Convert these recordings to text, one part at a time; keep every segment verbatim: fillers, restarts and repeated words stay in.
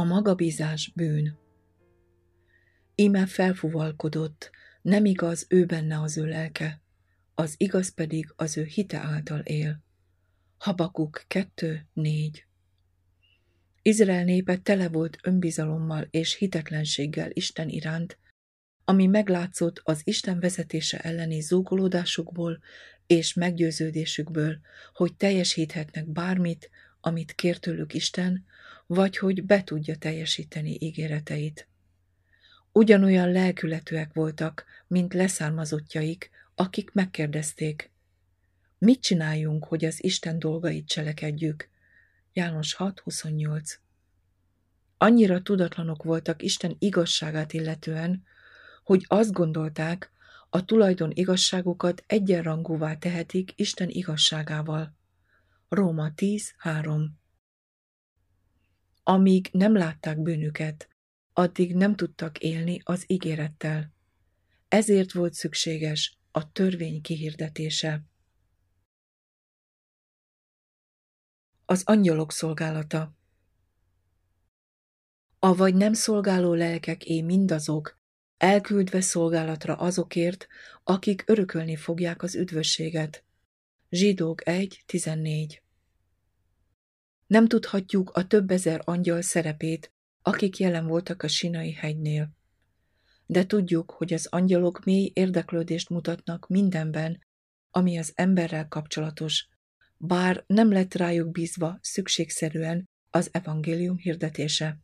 a magabízás bűn. Íme felfuvalkodott, nem igaz ő benne az ő lelke, az igaz pedig az ő hite által él. Habakuk kettő négy. Izrael népe tele volt önbizalommal és hitetlenséggel Isten iránt, ami meglátszott az Isten vezetése elleni zúgolódásukból és meggyőződésükből, hogy teljesíthetnek bármit, amit kér tőlük Isten, vagy hogy be tudja teljesíteni ígéreteit. Ugyanolyan lelkületűek voltak, mint leszármazottjaik, akik megkérdezték, mit csináljunk, hogy az Isten dolgait cselekedjük? János hat huszonnyolc. Annyira tudatlanok voltak Isten igazságát illetően, hogy azt gondolták, a tulajdon igazságukat egyenrangúvá tehetik Isten igazságával. Róma tíz három. Amíg nem látták bűnüket, addig nem tudtak élni az ígérettel. Ezért volt szükséges a törvény kihirdetése. Az angyalok szolgálata. Avagy nem szolgáló lelkeké mindazok, elküldve szolgálatra azokért, akik örökölni fogják az üdvösséget. Zsidók egy tizennégy. Nem tudhatjuk a több ezer angyal szerepét, akik jelen voltak a Sinai hegynél. De tudjuk, hogy az angyalok mély érdeklődést mutatnak mindenben, ami az emberrel kapcsolatos, bár nem lett rájuk bízva szükségszerűen az evangélium hirdetése.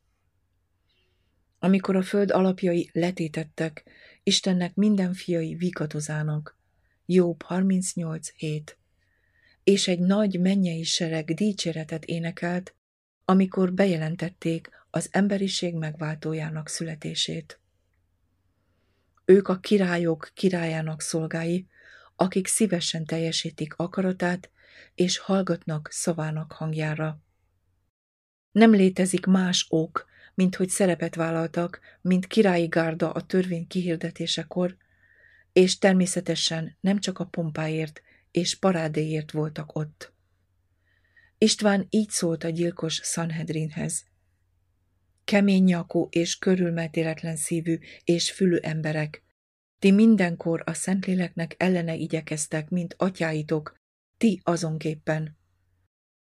Amikor a föld alapjai letétettek, Istennek minden fiai vikatozának. Jobb harmincnyolc hét. És egy nagy mennyei sereg dicséretet énekelt, amikor bejelentették az emberiség megváltójának születését. Ők a királyok királyának szolgái, akik szívesen teljesítik akaratát, és hallgatnak szavának hangjára. Nem létezik más ok, mint hogy szerepet vállaltak, mint királyi gárda a törvény kihirdetésekor, és természetesen nem csak a pompáért és parádéért voltak ott. István így szólt a gyilkos Sanhedrinhez. Kemény nyakú és körülmetéletlen szívű és fülű emberek, ti mindenkor a Szentléleknek ellene igyekeztek, mint atyáitok, ti azonképpen.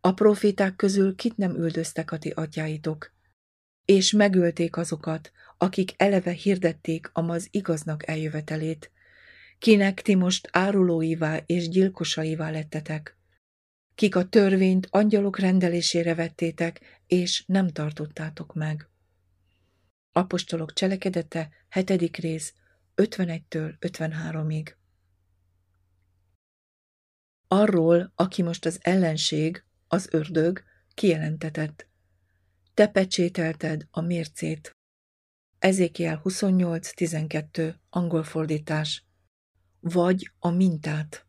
A proféták közül kit nem üldöztek a ti atyáitok, és megölték azokat, akik eleve hirdették amaz igaznak eljövetelét, kinek ti most árulóivá és gyilkosaivá lettetek, kik a törvényt angyalok rendelésére vettétek, és nem tartottátok meg. Apostolok cselekedete, hetedik rész, ötvenegytől ötvenháromig. Arról, aki most az ellenség, az ördög, kijelentetett. Te pecsételted a mércét. Ezékiel huszonnyolc tizenkettő, angol fordítás. Vagy a mintát.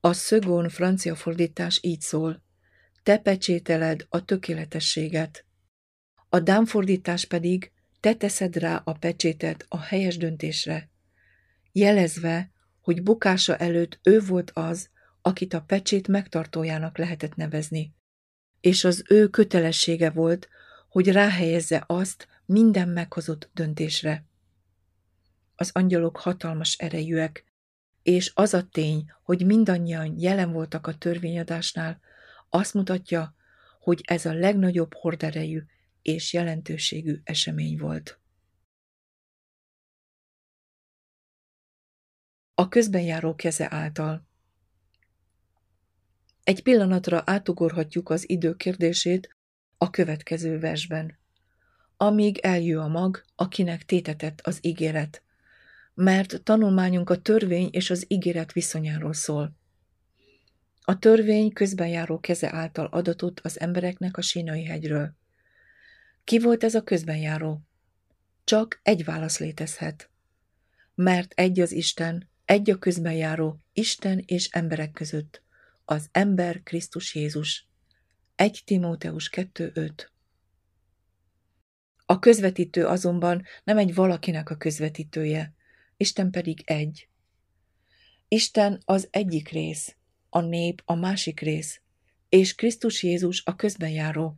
A Szögon francia fordítás így szól. Te pecsételed a tökéletességet. A dán fordítás pedig te teszed rá a pecsétet a helyes döntésre, jelezve, hogy bukása előtt ő volt az, akit a pecsét megtartójának lehetett nevezni, és az ő kötelessége volt, hogy ráhelyezze azt minden meghozott döntésre. Az angyalok hatalmas erejűek, és az a tény, hogy mindannyian jelen voltak a törvényadásnál, azt mutatja, hogy ez a legnagyobb horderejű és jelentőségű esemény volt. A közbenjáró keze által. Egy pillanatra átugorhatjuk az idő kérdését a következő versben. Amíg eljő a mag, akinek tétetett az ígéret, mert tanulmányunk a törvény és az ígéret viszonyáról szól. A törvény közbenjáró keze által adatott az embereknek a Sínai hegyről. Ki volt ez a közbenjáró? Csak egy válasz létezhet. Mert egy az Isten, egy a közbenjáró Isten és emberek között, az ember Krisztus Jézus. egy Timóteus kettő öt. A közvetítő azonban nem egy valakinek a közvetítője, Isten pedig egy. Isten az egyik rész, a nép a másik rész, és Krisztus Jézus a közbenjáró.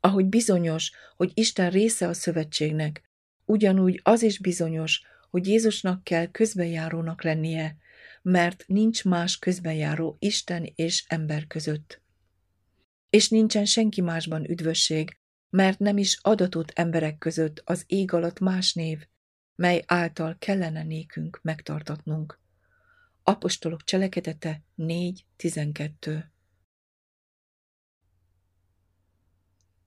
Ahogy bizonyos, hogy Isten része a szövetségnek, ugyanúgy az is bizonyos, hogy Jézusnak kell közbenjárónak lennie, mert nincs más közbenjáró Isten és ember között. És nincsen senki másban üdvösség, mert nem is adatott emberek között az ég alatt más név, mely által kellene nékünk megtartatnunk. Apostolok cselekedete négy tizenkettő.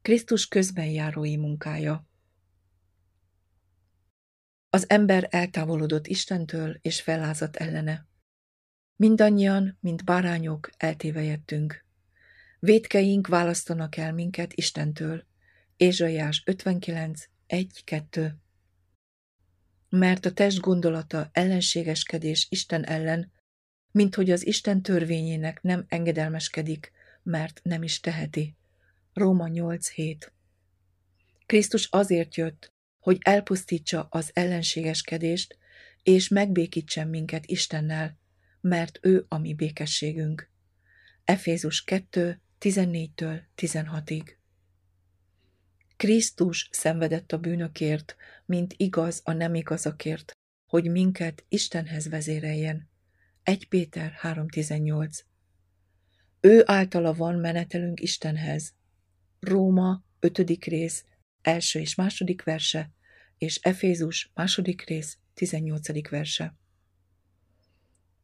Krisztus közbenjárói munkája. Az ember eltávolodott Istentől és fellázadt ellene. Mindannyian, mint bárányok, eltévejedtünk. Vétkeink választanak el minket Istentől. Ézsaiás ötvenkilenc egy kettő. Mert a test gondolata ellenségeskedés Isten ellen, minthogy az Isten törvényének nem engedelmeskedik, mert nem is teheti. Róma nyolc hét. Krisztus azért jött, hogy elpusztítsa az ellenségeskedést, és megbékítsen minket Istennel, mert ő a mi békességünk. Efézus kettő tizennégytől tizenhatig. Krisztus szenvedett a bűnökért, mint igaz a nem igazakért, hogy minket Istenhez vezéreljen. egy Péter három tizennyolc. Ő általa van menetelünk Istenhez. Róma ötödik rész első és második verse, és Efézus második rész tizennyolcadik verse.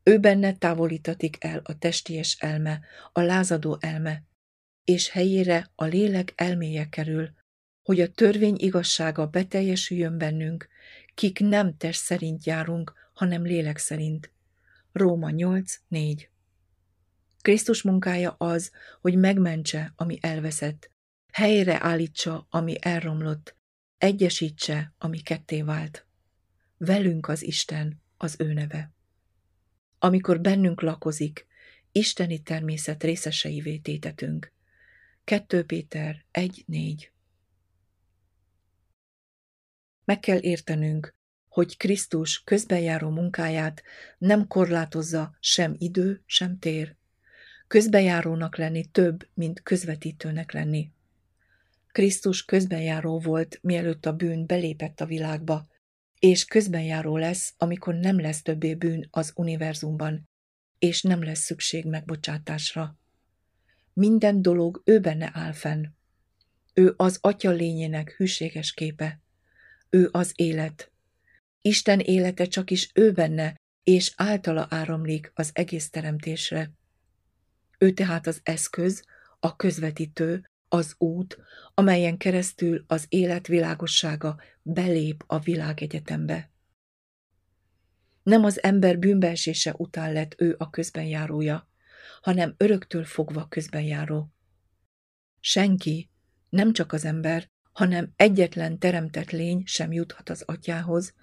Ő benne távolítatik el a testies elme, a lázadó elme, és helyére a lélek elméje kerül, hogy a törvény igazsága beteljesüljön bennünk, kik nem test szerint járunk, hanem lélek szerint. Róma nyolc négy. Krisztus munkája az, hogy megmentse, ami elveszett, helyre állítsa, ami elromlott, egyesítse, ami ketté vált. Velünk az Isten, az ő neve. Amikor bennünk lakozik, isteni természet részeseivé tétetünk. kettő Péter egy négy. Meg kell értenünk, hogy Krisztus közbenjáró munkáját nem korlátozza sem idő, sem tér. Közbenjárónak lenni több, mint közvetítőnek lenni. Krisztus közbenjáró volt, mielőtt a bűn belépett a világba, és közbenjáró lesz, amikor nem lesz többé bűn az univerzumban, és nem lesz szükség megbocsátásra. Minden dolog ő benne áll fenn. Ő az Atya lényének hűséges képe. Ő az élet. Isten élete csak is ő benne, és általa áramlik az egész teremtésre. Ő tehát az eszköz, a közvetítő, az út, amelyen keresztül az élet világossága belép a világegyetembe. Nem az ember bűnbeesése után lett ő a közbenjárója, hanem öröktől fogva közbenjáró. Senki, nem csak az ember, hanem egyetlen teremtett lény sem juthat az Atyához,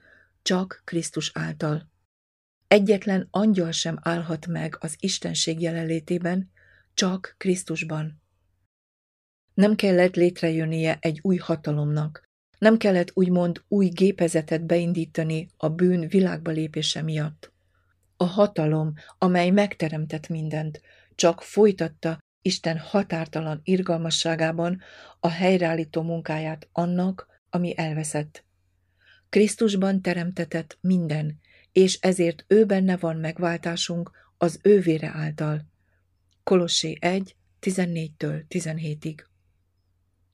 csak Krisztus által. Egyetlen angyal sem állhat meg az Istenség jelenlétében, csak Krisztusban. Nem kellett létrejönnie egy új hatalomnak, nem kellett úgymond új gépezetet beindítani a bűn világba lépése miatt. A hatalom, amely megteremtett mindent, csak folytatta Isten határtalan irgalmasságában a helyreállító munkáját annak, ami elveszett. Krisztusban teremtetett minden, és ezért ő benne van megváltásunk az ő vére által. Kolossé egy tizennégytől tizenhétig.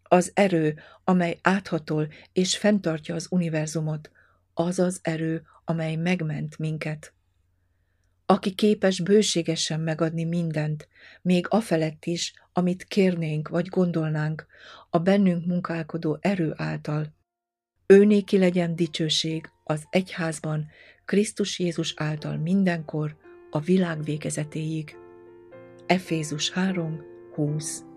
Az erő, amely áthatol és fenntartja az univerzumot, az az erő, amely megment minket. Aki képes bőségesen megadni mindent, még afelett is, amit kérnénk vagy gondolnánk, a bennünk munkálkodó erő által. Őnéki legyen dicsőség az egyházban, Krisztus Jézus által mindenkor, a világ végezetéig. Efézus három húsz.